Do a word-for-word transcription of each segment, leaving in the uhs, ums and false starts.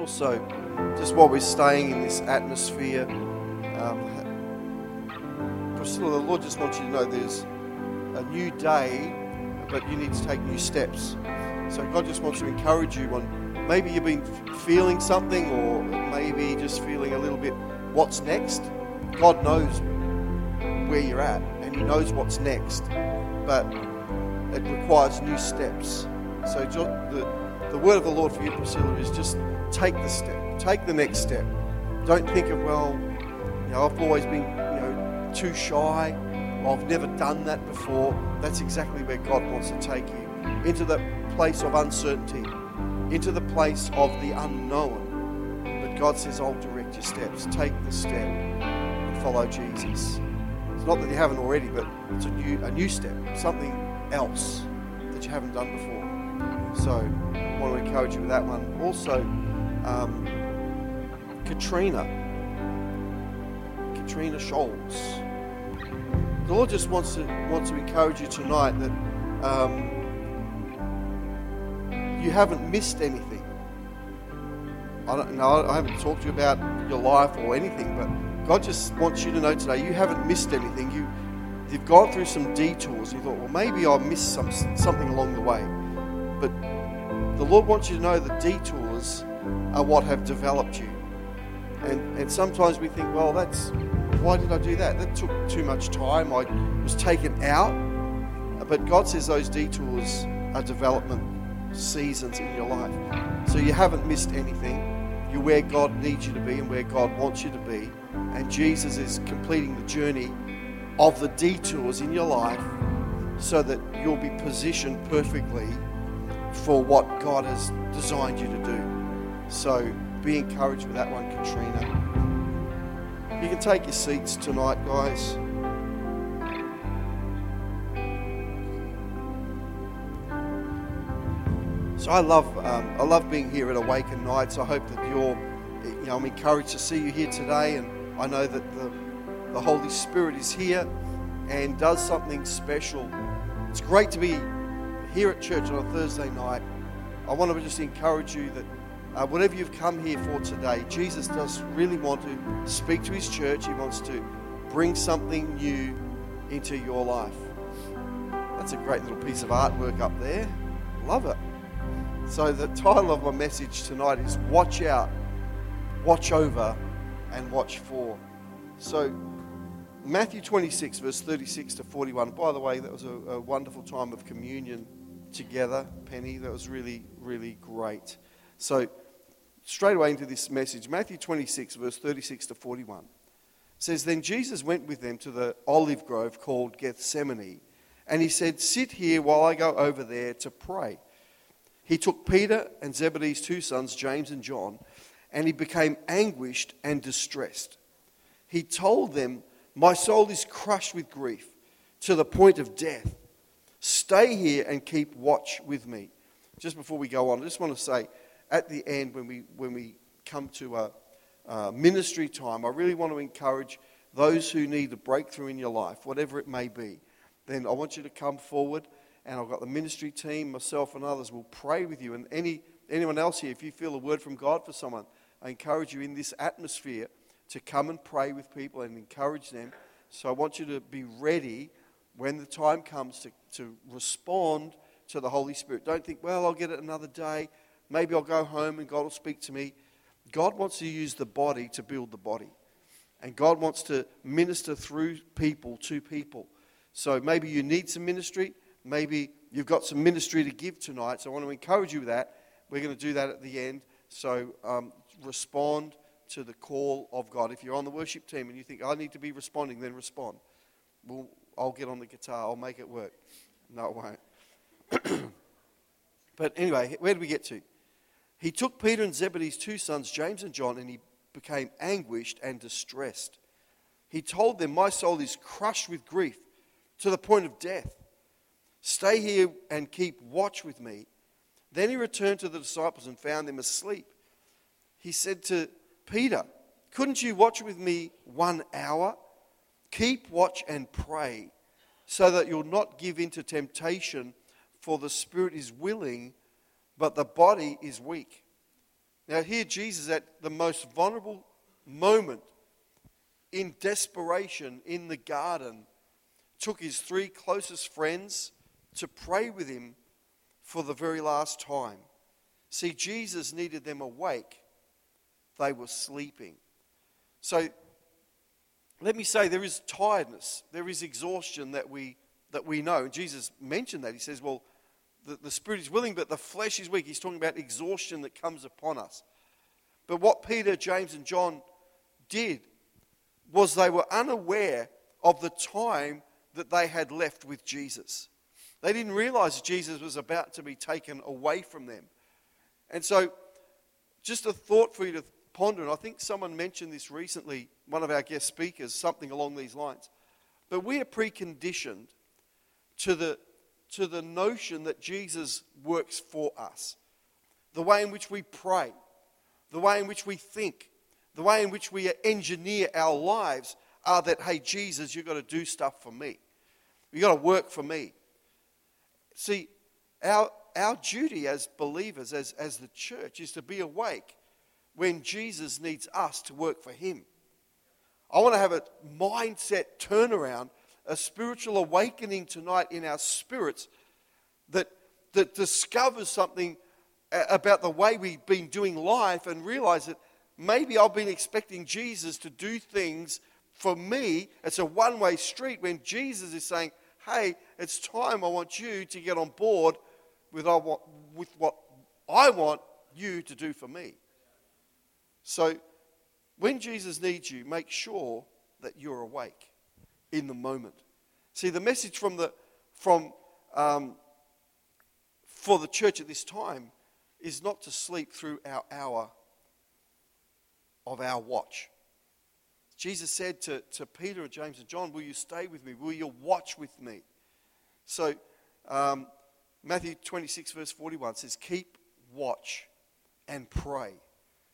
It's also just while we're staying in this atmosphere, um, Priscilla, the Lord just wants you to know there's a new day, but you need to take new steps. So God just wants to encourage you on maybe you've been feeling something, or maybe just feeling a little bit what's next. God knows where you're at and He knows what's next, but it requires new steps. So the, the word of the Lord for you, Priscilla, is just take the step, take the next step. Don't think of, well, you know, I've always been, you know, too shy. I've never done that before. That's exactly where God wants to take you, into the place of uncertainty, into the place of the unknown. But God says, I'll direct your steps. Take the step and follow Jesus. It's not that you haven't already, but it's a new, a new step, something else that you haven't done before. So I want to encourage you with that one. Also, um, Katrina, Katrina Schultz. The Lord just wants to wants to encourage you tonight that um, you haven't missed anything. I don't know, I haven't talked to you about your life or anything, but God just wants you to know today you haven't missed anything. You, you've gone through some detours. You thought, well, maybe I missed some, something along the way. But the Lord wants you to know the detours are what have developed you. And and sometimes we think, well, that's... why did I do that? That took too much time. I was taken out. But God says those detours are development seasons in your life. So you haven't missed anything. You're where God needs you to be and where God wants you to be. And Jesus is completing the journey of the detours in your life so that you'll be positioned perfectly for what God has designed you to do. So be encouraged with that one, Katrina. You can take your seats tonight, guys. So I love, um, I love being here at Awaken Nights. I hope that you're, you know, I'm encouraged to see you here today, and I know that the, the Holy Spirit is here and does something special. It's great to be here at church on a Thursday night. I want to just encourage you that Uh, whatever you've come here for today, Jesus does really want to speak to His church. He wants to bring something new into your life. That's a great little piece of artwork up there. Love it. So the title of my message tonight is Watch Out, Watch Over, and Watch For. So Matthew twenty-six, verse thirty-six to forty-one. By the way, that was a, a wonderful time of communion together, Penny. That was really, really great. So, straight away into this message, Matthew twenty-six, verse thirty-six to forty-one, says, Then Jesus went with them to the olive grove called Gethsemane, and He said, Sit here while I go over there to pray. He took Peter and Zebedee's two sons, James and John, and He became anguished and distressed. He told them, My soul is crushed with grief to the point of death. Stay here and keep watch with me. Just before we go on, I just want to say, at the end, when we when we come to a, a ministry time, I really want to encourage those who need a breakthrough in your life, whatever it may be. Then I want you to come forward, and I've got the ministry team, myself and others will pray with you. And any anyone else here, if you feel a word from God for someone, I encourage you in this atmosphere to come and pray with people and encourage them. So I want you to be ready when the time comes to, to respond to the Holy Spirit. Don't think, well, I'll get it another day. Maybe I'll go home and God will speak to me. God wants to use the body to build the body. And God wants to minister through people to people. So maybe you need some ministry. Maybe you've got some ministry to give tonight. So I want to encourage you with that. We're going to do that at the end. So um, respond to the call of God. If you're on the worship team and you think, I need to be responding, then respond. Well, I'll get on the guitar. I'll make it work. No, it won't. But anyway, where did we get to? He took Peter and Zebedee's two sons, James and John, and He became anguished and distressed. He told them, My soul is crushed with grief to the point of death. Stay here and keep watch with me. Then He returned to the disciples and found them asleep. He said to Peter, Couldn't you watch with me one hour? Keep watch and pray so that you'll not give in to temptation, for the spirit is willing, but the body is weak. Now here Jesus at the most vulnerable moment in desperation in the garden took his three closest friends to pray with him for the very last time. See, Jesus needed them awake. They were sleeping. So let me say there is tiredness, there is exhaustion that we that we know. Jesus mentioned that. He says, well, the, the spirit is willing, but the flesh is weak. He's talking about exhaustion that comes upon us. But what Peter, James, and John did was they were unaware of the time that they had left with Jesus. They didn't realize Jesus was about to be taken away from them. And so just a thought for you to ponder, and I think someone mentioned this recently, one of our guest speakers, something along these lines. But we are preconditioned to the, to the notion that Jesus works for us. The way in which we pray, the way in which we think, the way in which we engineer our lives are that, hey, Jesus, you've got to do stuff for me. You've got to work for me. See, our Our duty as believers, as, as the church, is to be awake when Jesus needs us to work for him. I want to have a mindset turnaround, a spiritual awakening tonight in our spirits that, that discovers something about the way we've been doing life and realize that maybe I've been expecting Jesus to do things for me. It's a one-way street when Jesus is saying, hey, it's time, I want you to get on board with what I want you to do for me. So when Jesus needs you, make sure that you're awake in the moment. See, the message from the from um, for the church at this time is not to sleep through our hour of our watch. Jesus said to, to Peter and James and John, will you stay with me? Will you watch with me? So um, Matthew twenty-six verse forty-one says, keep watch and pray.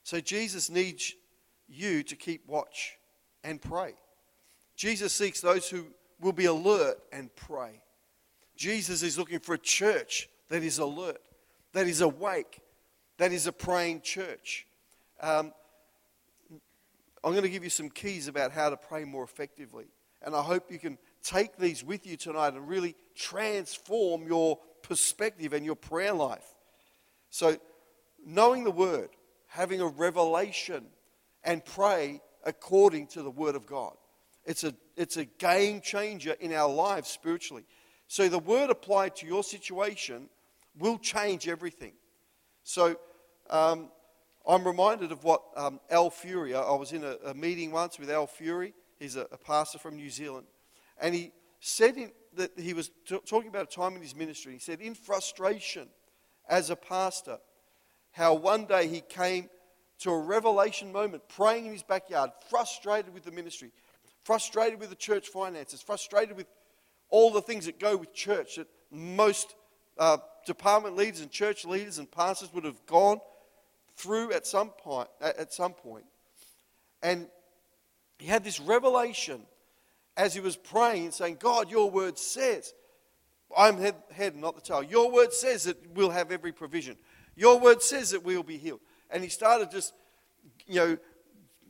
So Jesus needs you to keep watch and pray. Jesus seeks those who will be alert and pray. Jesus is looking for a church that is alert, that is awake, that is a praying church. Um, I'm going to give you some keys about how to pray more effectively. And I hope you can take these with you tonight and really transform your perspective and your prayer life. So knowing the word, having a revelation, and pray according to the word of God. It's a, it's a game changer in our lives spiritually. So the word applied to your situation will change everything. So um, I'm reminded of what um, Al Fury, I, I was in a, a meeting once with Al Fury. He's a, a pastor from New Zealand. And he said in that he was t- talking about a time in his ministry. He said, in frustration as a pastor, how one day he came to a revelation moment, praying in his backyard, frustrated with the ministry, frustrated with the church finances, frustrated with all the things that go with church that most uh, department leaders and church leaders and pastors would have gone through at some point. At some point. And he had this revelation as he was praying and saying, God, your word says, I'm head, head not the tail. Your word says that we'll have every provision. Your word says that we'll be healed. And he started just, you know,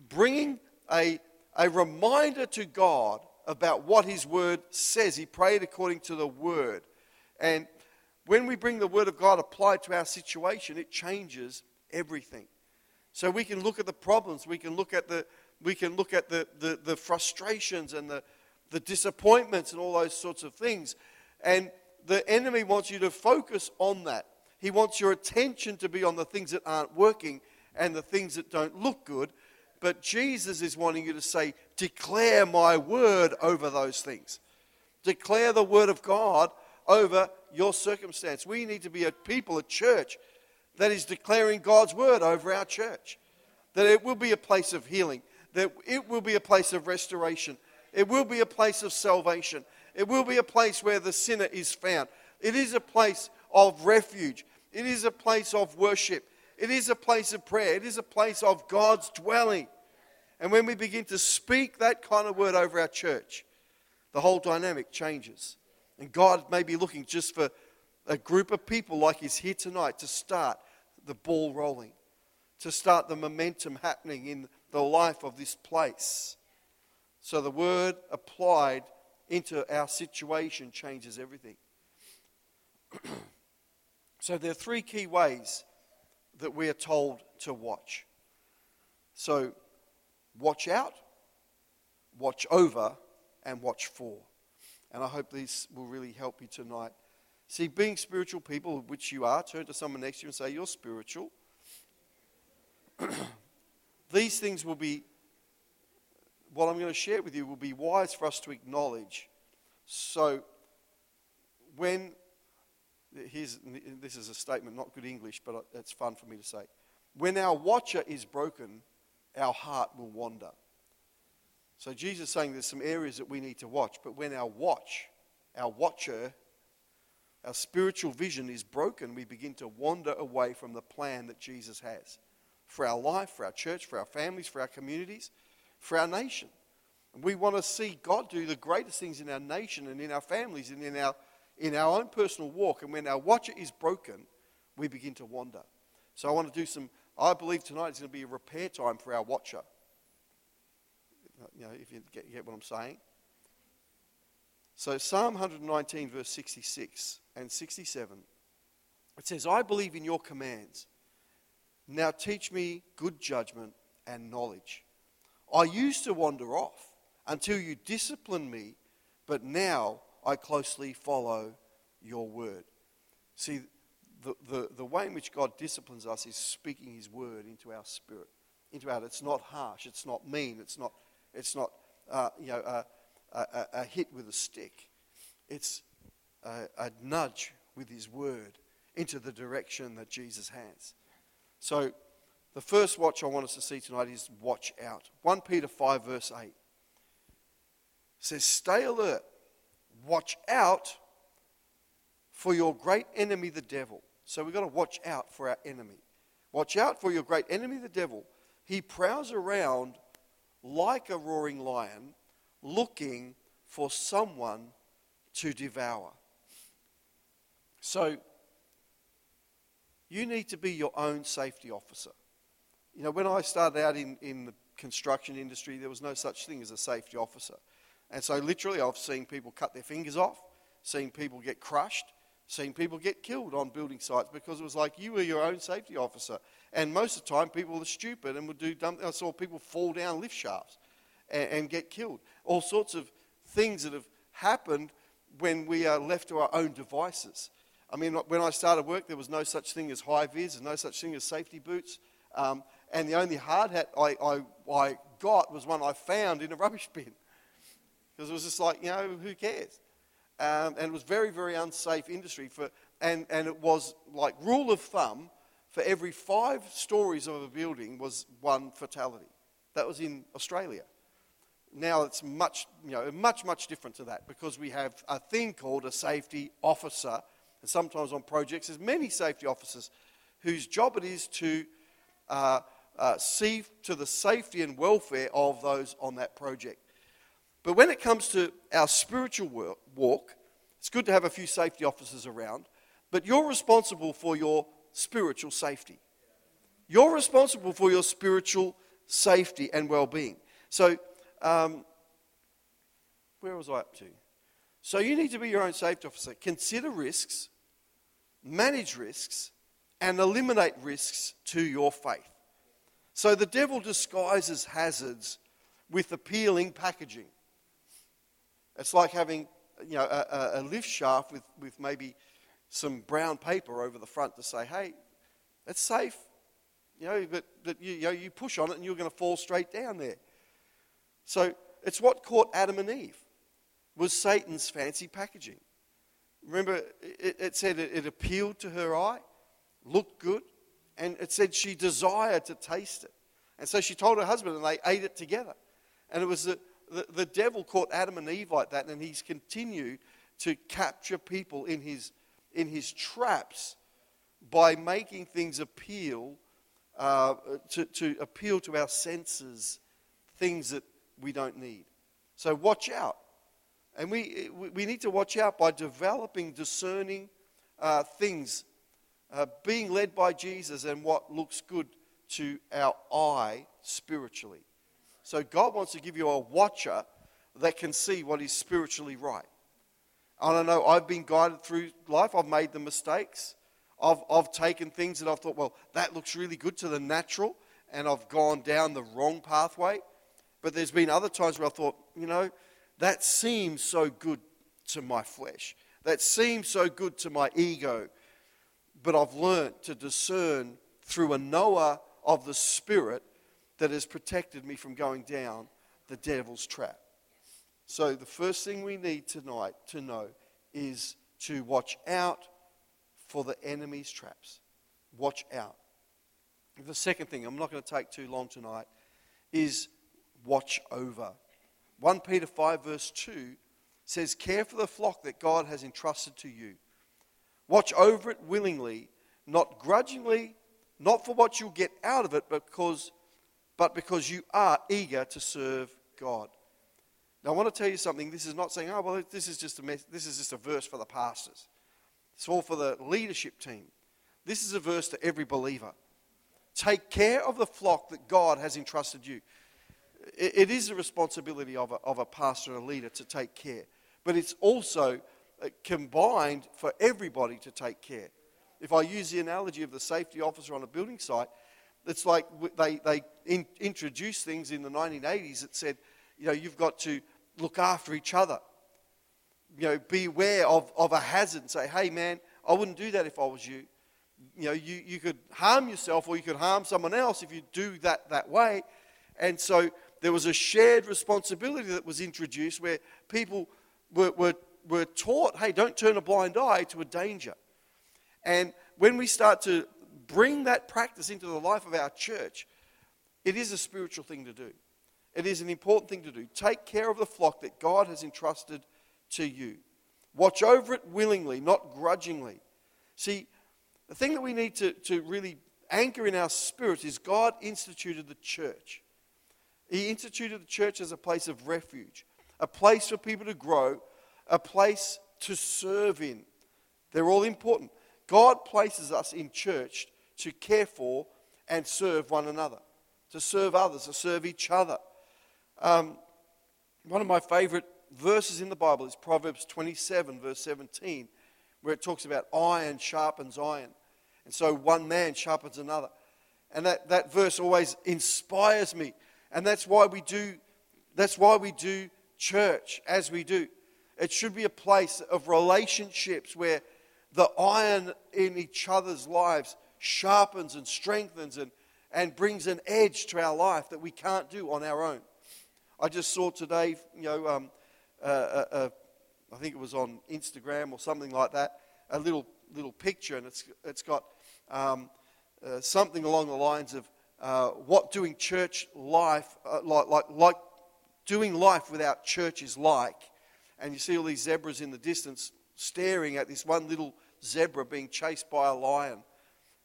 bringing a, a reminder to God about what his word says. He prayed according to the word. And when we bring the word of God applied to our situation, it changes everything. So we can look at the problems. We can look at the We can look at the, the, the frustrations and the, the disappointments and all those sorts of things. And the enemy wants you to focus on that. He wants your attention to be on the things that aren't working and the things that don't look good. But Jesus is wanting you to say, declare my word over those things. Declare the word of God over your circumstance. We need to be a people, a church, that is declaring God's word over our church. That it will be a place of healing. That it will be a place of restoration. It will be a place of salvation. It will be a place where the sinner is found. It is a place of refuge. It is a place of worship. It is a place of prayer. It is a place of God's dwelling. And when we begin to speak that kind of word over our church, the whole dynamic changes. And God may be looking just for a group of people like he's here tonight to start the ball rolling. to start the momentum happening in the life of this place. So the word applied into our situation changes everything. So there are three key ways that we are told to watch. So watch out, watch over, and watch for. And I hope these will really help you tonight. See, being spiritual people, which you are, turn to someone next to you and say, "You're spiritual." These things will be, what I'm going to share with you will be wise for us to acknowledge. So when, here's, this is a statement, not good English, but it's fun for me to say. When our watcher is broken, our heart will wander. So Jesus is saying there's some areas that we need to watch, but when our watch, our watcher, our spiritual vision is broken, we begin to wander away from the plan that Jesus has for our life, for our church, for our families, for our communities, for our nation. And we want to see God do the greatest things in our nation and in our families and in our in our own personal walk. And when our watcher is broken, we begin to wander. So I want to do some, I believe tonight is going to be a repair time for our watcher. You know, if you get, get what I'm saying. So Psalm one nineteen verse sixty-six and sixty-seven, it says, "I believe in your commands. Now teach me good judgment and knowledge. I used to wander off until you disciplined me, but now I closely follow your word." See, the, the, the way in which God disciplines us is speaking his word into our spirit. Into our, it's not harsh, it's not mean, it's not It's not, uh, you know, a, a, a hit with a stick. It's a, a nudge with his word into the direction that Jesus has. So the first watch I want us to see tonight is watch out. First Peter five verse eight says, "Stay alert, watch out for your great enemy, the devil." So we've got to watch out for our enemy. Watch out for your great enemy, the devil. He prowls around like a roaring lion, looking for someone to devour. So, you need to be your own safety officer. You know, when I started out in, in the construction industry, there was no such thing as a safety officer. And so, literally, I've seen people cut their fingers off, seen people get crushed, seen people get killed on building sites because it was like, you were your own safety officer. And most of the time, people are stupid and would do dumb things. I saw people fall down lift shafts and, and get killed. All sorts of things that have happened when we are left to our own devices. I mean, when I started work, there was no such thing as high vis, no such thing as safety boots. Um, and the only hard hat I, I, I got was one I found in a rubbish bin. Because it was just like, you know, who cares? Um, and it was very, very unsafe industry. for, and, and it was like rule of thumb, for every five stories of a building was one fatality. That was in Australia. Now it's much, you know, much, much different to that because we have a thing called a safety officer, and sometimes on projects there's many safety officers whose job it is to uh, uh, see to the safety and welfare of those on that project. But when it comes to our spiritual walk, it's good to have a few safety officers around, but you're responsible for your spiritual safety. You're responsible for your spiritual safety and well-being. So, um, where was I up to? So you need to be your own safety officer. Consider risks, manage risks, and eliminate risks to your faith. So the devil disguises hazards with appealing packaging. It's like having, you know, a, a lift shaft with, with maybe some brown paper over the front to say, "Hey, that's safe," you know, but, but you, you know, you push on it and you're going to fall straight down there. So it's what caught Adam and Eve was Satan's fancy packaging. Remember, it, it said it, it appealed to her eye, looked good, and it said she desired to taste it. And so she told her husband and they ate it together. And it was the, the, the devil caught Adam and Eve like that, and he's continued to capture people in his in his traps by making things appeal uh, to, to appeal to our senses, things that we don't need. So watch out. And we we need to watch out by developing discerning uh, things, uh, being led by Jesus and what looks good to our eye spiritually. So God wants to give you a watcher that can see what is spiritually right. I don't know, I've been guided through life. I've made the mistakes. I've, I've taken things that I've thought, well, that looks really good to the natural, and I've gone down the wrong pathway. But there's been other times where I thought, you know, that seems so good to my flesh. That seems so good to my ego. But I've learned to discern through a knower of the Spirit that has protected me from going down the devil's trap. So the first thing we need tonight to know is to watch out for the enemy's traps. Watch out. The second thing, I'm not going to take too long tonight, is watch over. First Peter five verse two says, "Care for the flock that God has entrusted to you. Watch over it willingly, not grudgingly, not for what you'll get out of it, but because, but because you are eager to serve God." Now, I want to tell you something. This is not saying, oh, well, this is just a mess. This is just a verse for the pastors. It's all for the leadership team. This is a verse to every believer. Take care of the flock that God has entrusted you. It is the responsibility of a, of a pastor and a leader to take care. But it's also combined for everybody to take care. If I use the analogy of the safety officer on a building site, it's like they, they in, introduced things in the nineteen eighties that said, you know, you've got to look after each other. You know, beware of, of a hazard and say, hey man, I wouldn't do that if I was you. You know, you, you could harm yourself or you could harm someone else if you do that that way. And so there was a shared responsibility that was introduced where people were, were, were taught, hey, don't turn a blind eye to a danger. And when we start to bring that practice into the life of our church, it is a spiritual thing to do. It is an important thing to do. Take care of the flock that God has entrusted to you. Watch over it willingly, not grudgingly. See, the thing that we need to, to really anchor in our spirit is God instituted the church. He instituted the church as a place of refuge, a place for people to grow, a place to serve in. They're all important. God places us in church to care for and serve one another, to serve others, to serve each other. Um, one of my favorite verses in the Bible is Proverbs twenty-seven, verse seventeen, where it talks about iron sharpens iron. And so one man sharpens another. And that, that verse always inspires me. And that's why we do that's why we do church as we do. It should be a place of relationships where the iron in each other's lives sharpens and strengthens and, and brings an edge to our life that we can't do on our own. I just saw today, you know, um, uh, uh, uh, I think it was on Instagram or something like that, a little little picture, and it's it's got um, uh, something along the lines of uh, what doing church life uh, like like like doing life without church is like, and you see all these zebras in the distance staring at this one little zebra being chased by a lion,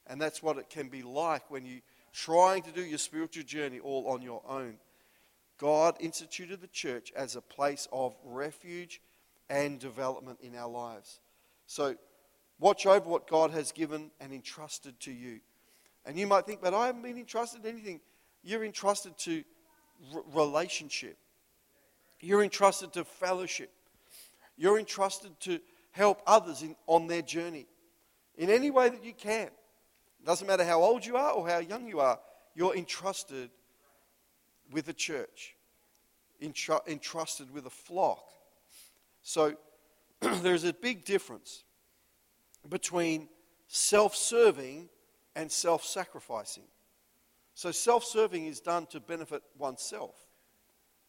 and that's what it can be like when you're trying to do your spiritual journey all on your own. God instituted the church as a place of refuge and development in our lives. So watch over what God has given and entrusted to you. And you might think, but I haven't been entrusted to anything. You're entrusted to r- relationship. You're entrusted to fellowship. You're entrusted to help others in, on their journey in any way that you can. It doesn't matter how old you are or how young you are. You're entrusted with a church, entr- entrusted with a flock. So there's a big difference between self-serving and self-sacrificing. So self-serving is done to benefit oneself.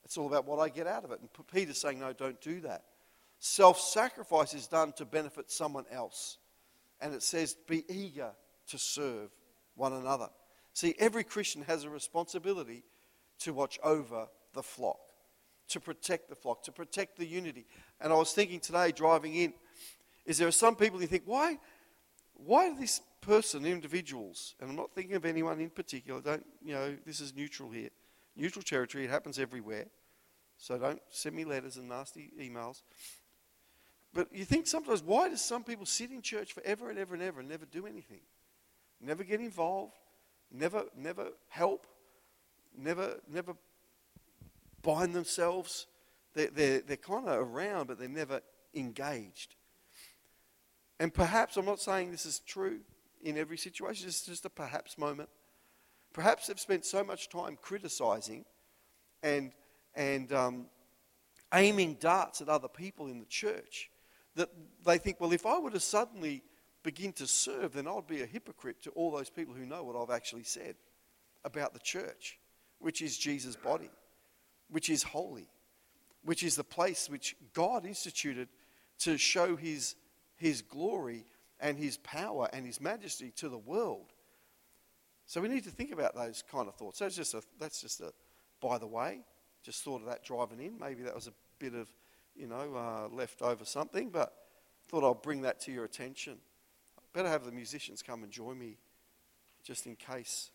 It's all about what I get out of it. And Peter's saying, no, don't do that. Self-sacrifice is done to benefit someone else. And it says, be eager to serve one another. See, every Christian has a responsibility to watch over the flock, to protect the flock, to protect the unity. And I was thinking today, driving in, is there are some people who think, why, why do this person, individuals, and I'm not thinking of anyone in particular, don't, you know, this is neutral here, neutral territory, it happens everywhere, so don't send me letters and nasty emails. But you think sometimes, why do some people sit in church forever and ever and ever and never do anything, never get involved, never, never help, never, never bind themselves. They, they're, they're kind of around, but they're never engaged. And perhaps, I'm not saying this is true in every situation, it's just a perhaps moment. Perhaps they've spent so much time criticizing and and um, aiming darts at other people in the church that they think, well, if I were to suddenly begin to serve, then I'd be a hypocrite to all those people who know what I've actually said about the church, which is Jesus' body, which is holy, which is the place which God instituted to show his, his glory and his power and his majesty to the world. So we need to think about those kind of thoughts. That's just a, that's just a, by the way, just thought of that driving in. Maybe that was a bit of, you know, uh, leftover something, but thought I'll bring that to your attention. Better have the musicians come and join me, just in case.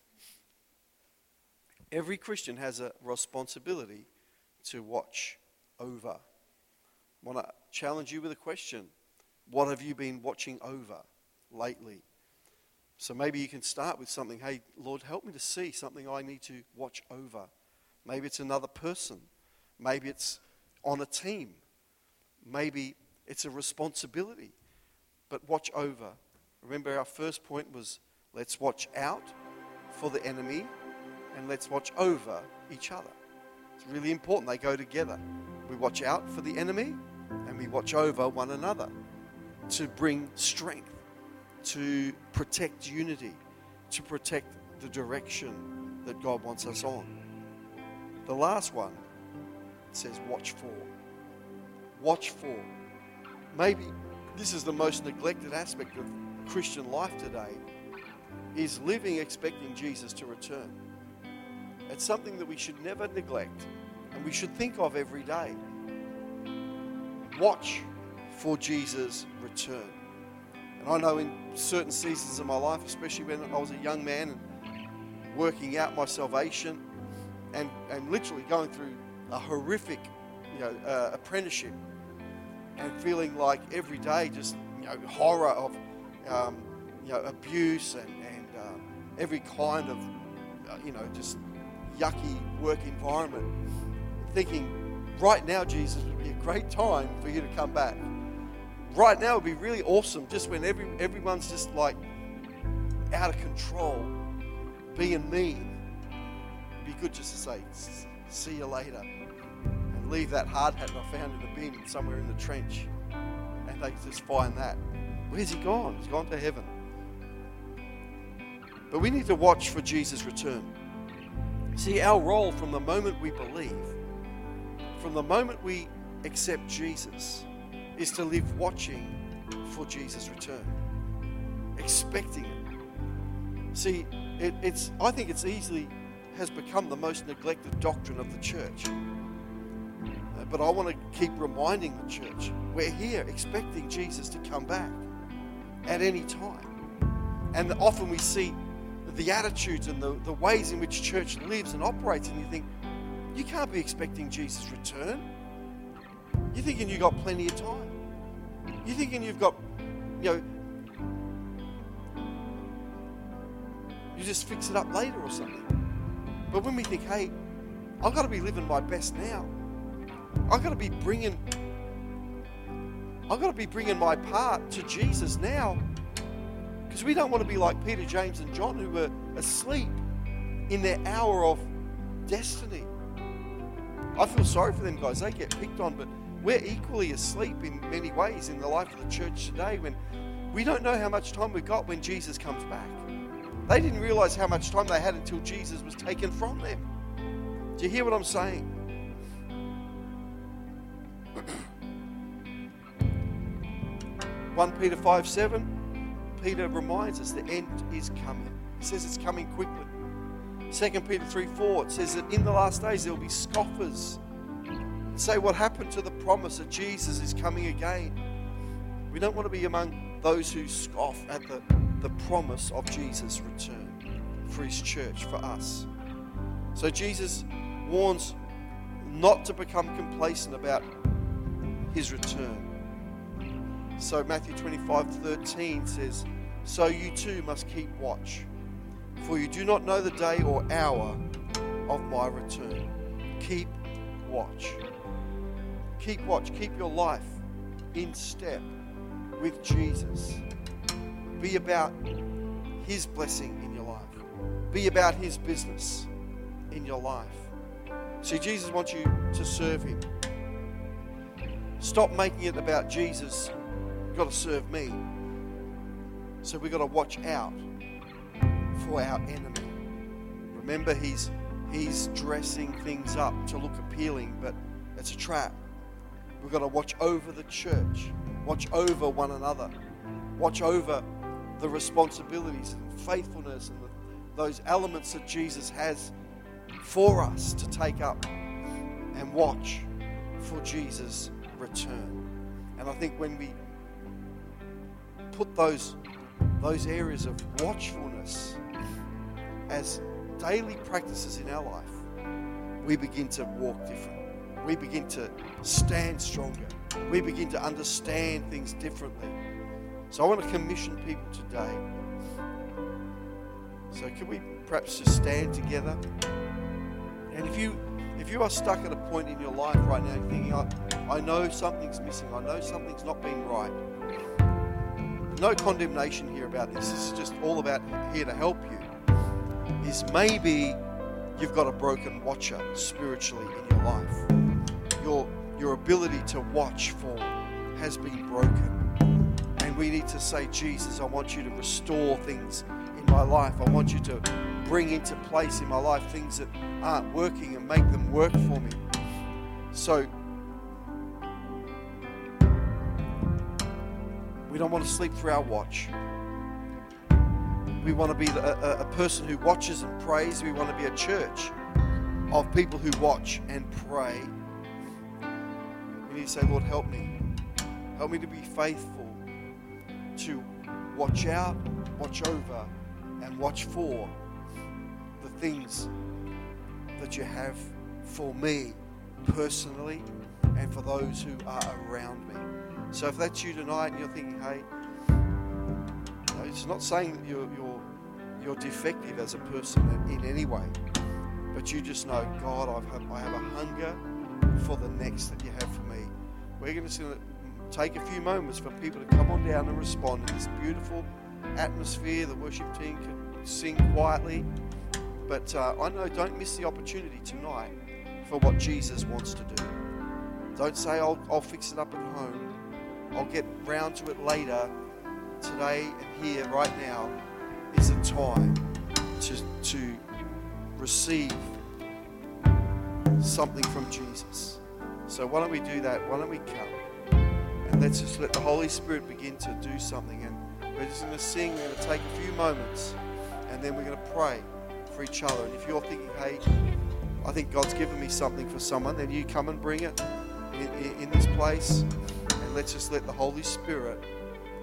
Every Christian has a responsibility to watch over. I want to challenge you with a question. What have you been watching over lately? So maybe you can start with something. Hey, Lord, help me to see something I need to watch over. Maybe it's another person. Maybe it's on a team. Maybe it's a responsibility. But watch over. Remember, our first point was, let's watch out for the enemy and let's watch over each other. It's really important. They go together. We watch out for the enemy and we watch over one another to bring strength, to protect unity, to protect the direction that God wants us on. The last one says watch for. Watch for. Maybe this is the most neglected aspect of Christian life today, is living expecting Jesus to return. It's something that we should never neglect and we should think of every day. Watch for Jesus' return. And I know in certain seasons of my life, especially when I was a young man and working out my salvation and, and literally going through a horrific you know, uh, apprenticeship and feeling like every day just you know, horror of um, you know, abuse and, and um, every kind of, uh, you know, just yucky work environment, thinking right now, Jesus, would be a great time for you to come back. Right now would be really awesome, just when every everyone's just like out of control, being mean. It'd be good just to say, see you later, and leave that hard hat I found in the bin somewhere in the trench, and they just find that. Where's he gone? He's gone to heaven. But we need to watch for Jesus' return. See, our role from the moment we believe, from the moment we accept Jesus, is to live watching for Jesus' return, expecting it. See, it, it's I think it's easily has become the most neglected doctrine of the church. Uh, but I want to keep reminding the church, we're here expecting Jesus to come back at any time. And often we see the attitudes and the, the ways in which church lives and operates, and you think, you can't be expecting Jesus' return. You're thinking you've got plenty of time. You're thinking you've got, you know, you just fix it up later or something. But when we think, hey, I've got to be living my best now. I've got to be bringing, I've got to be bringing my part to Jesus now. Because we don't want to be like Peter, James, and John, who were asleep in their hour of destiny. I feel sorry for them guys. They get picked on, but we're equally asleep in many ways in the life of the church today when we don't know how much time we've got when Jesus comes back. They didn't realize how much time they had until Jesus was taken from them. Do you hear what I'm saying? First Peter five seven, Peter reminds us the end is coming. He says it's coming quickly. Second Peter three four, it says that in the last days there will be scoffers. Say, what happened to the promise that Jesus is coming again? We don't want to be among those who scoff at the, the promise of Jesus' return for his church, for us. So Jesus warns not to become complacent about his return. So Matthew twenty-five thirteen says, so you too must keep watch, for you do not know the day or hour of my return. Keep watch. Keep watch. Keep your life in step with Jesus. Be about His blessing in your life. Be about His business in your life. See, Jesus wants you to serve Him. Stop making it about Jesus. You've got to serve me. So we've got to watch out for our enemy. Remember, he's he's dressing things up to look appealing, but it's a trap. We've got to watch over the church, watch over one another, watch over the responsibilities and faithfulness and the, those elements that Jesus has for us to take up, and watch for Jesus' return. And I think when we put those those areas of watchfulness as daily practices in our life, we begin to walk differently. We begin to stand stronger. We begin to understand things differently. So I want to commission people today. So can we perhaps just stand together? And if you if you are stuck at a point in your life right now, you're thinking, I, I know something's missing. I know something's not being right. No condemnation here about this. This is just all about here to help you. Is maybe you've got a broken watcher spiritually in your life. Your your ability to watch for has been broken. And we need to say, Jesus, I want you to restore things in my life. I want you to bring into place in my life things that aren't working and make them work for me. So we don't want to sleep through our watch. We want to be a, a person who watches and prays. We want to be a church of people who watch and pray. We need to say, Lord, help me. Help me to be faithful, to watch out, watch over, and watch for the things that you have for me personally and for those who are around me. So if that's you tonight and you're thinking, hey, no, it's not saying that you're, you're, you're defective as a person in any way, but you just know, God, I've had, I have a hunger for the next that you have for me. We're going to take a few moments for people to come on down and respond in this beautiful atmosphere. The worship team can sing quietly, but uh, I know, don't miss the opportunity tonight for what Jesus wants to do. Don't say, I'll, I'll fix it up at home. I'll get round to it later. Today and here, right now, is a time to, to receive something from Jesus. So why don't we do that? Why don't we come? And let's just let the Holy Spirit begin to do something. And we're just going to sing. We're going to take a few moments. And then we're going to pray for each other. And if you're thinking, hey, I think God's given me something for someone, then you come and bring it in, in, in this place. Let's just let the Holy Spirit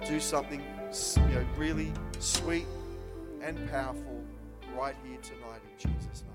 do something, you know, really sweet and powerful right here tonight in Jesus' name.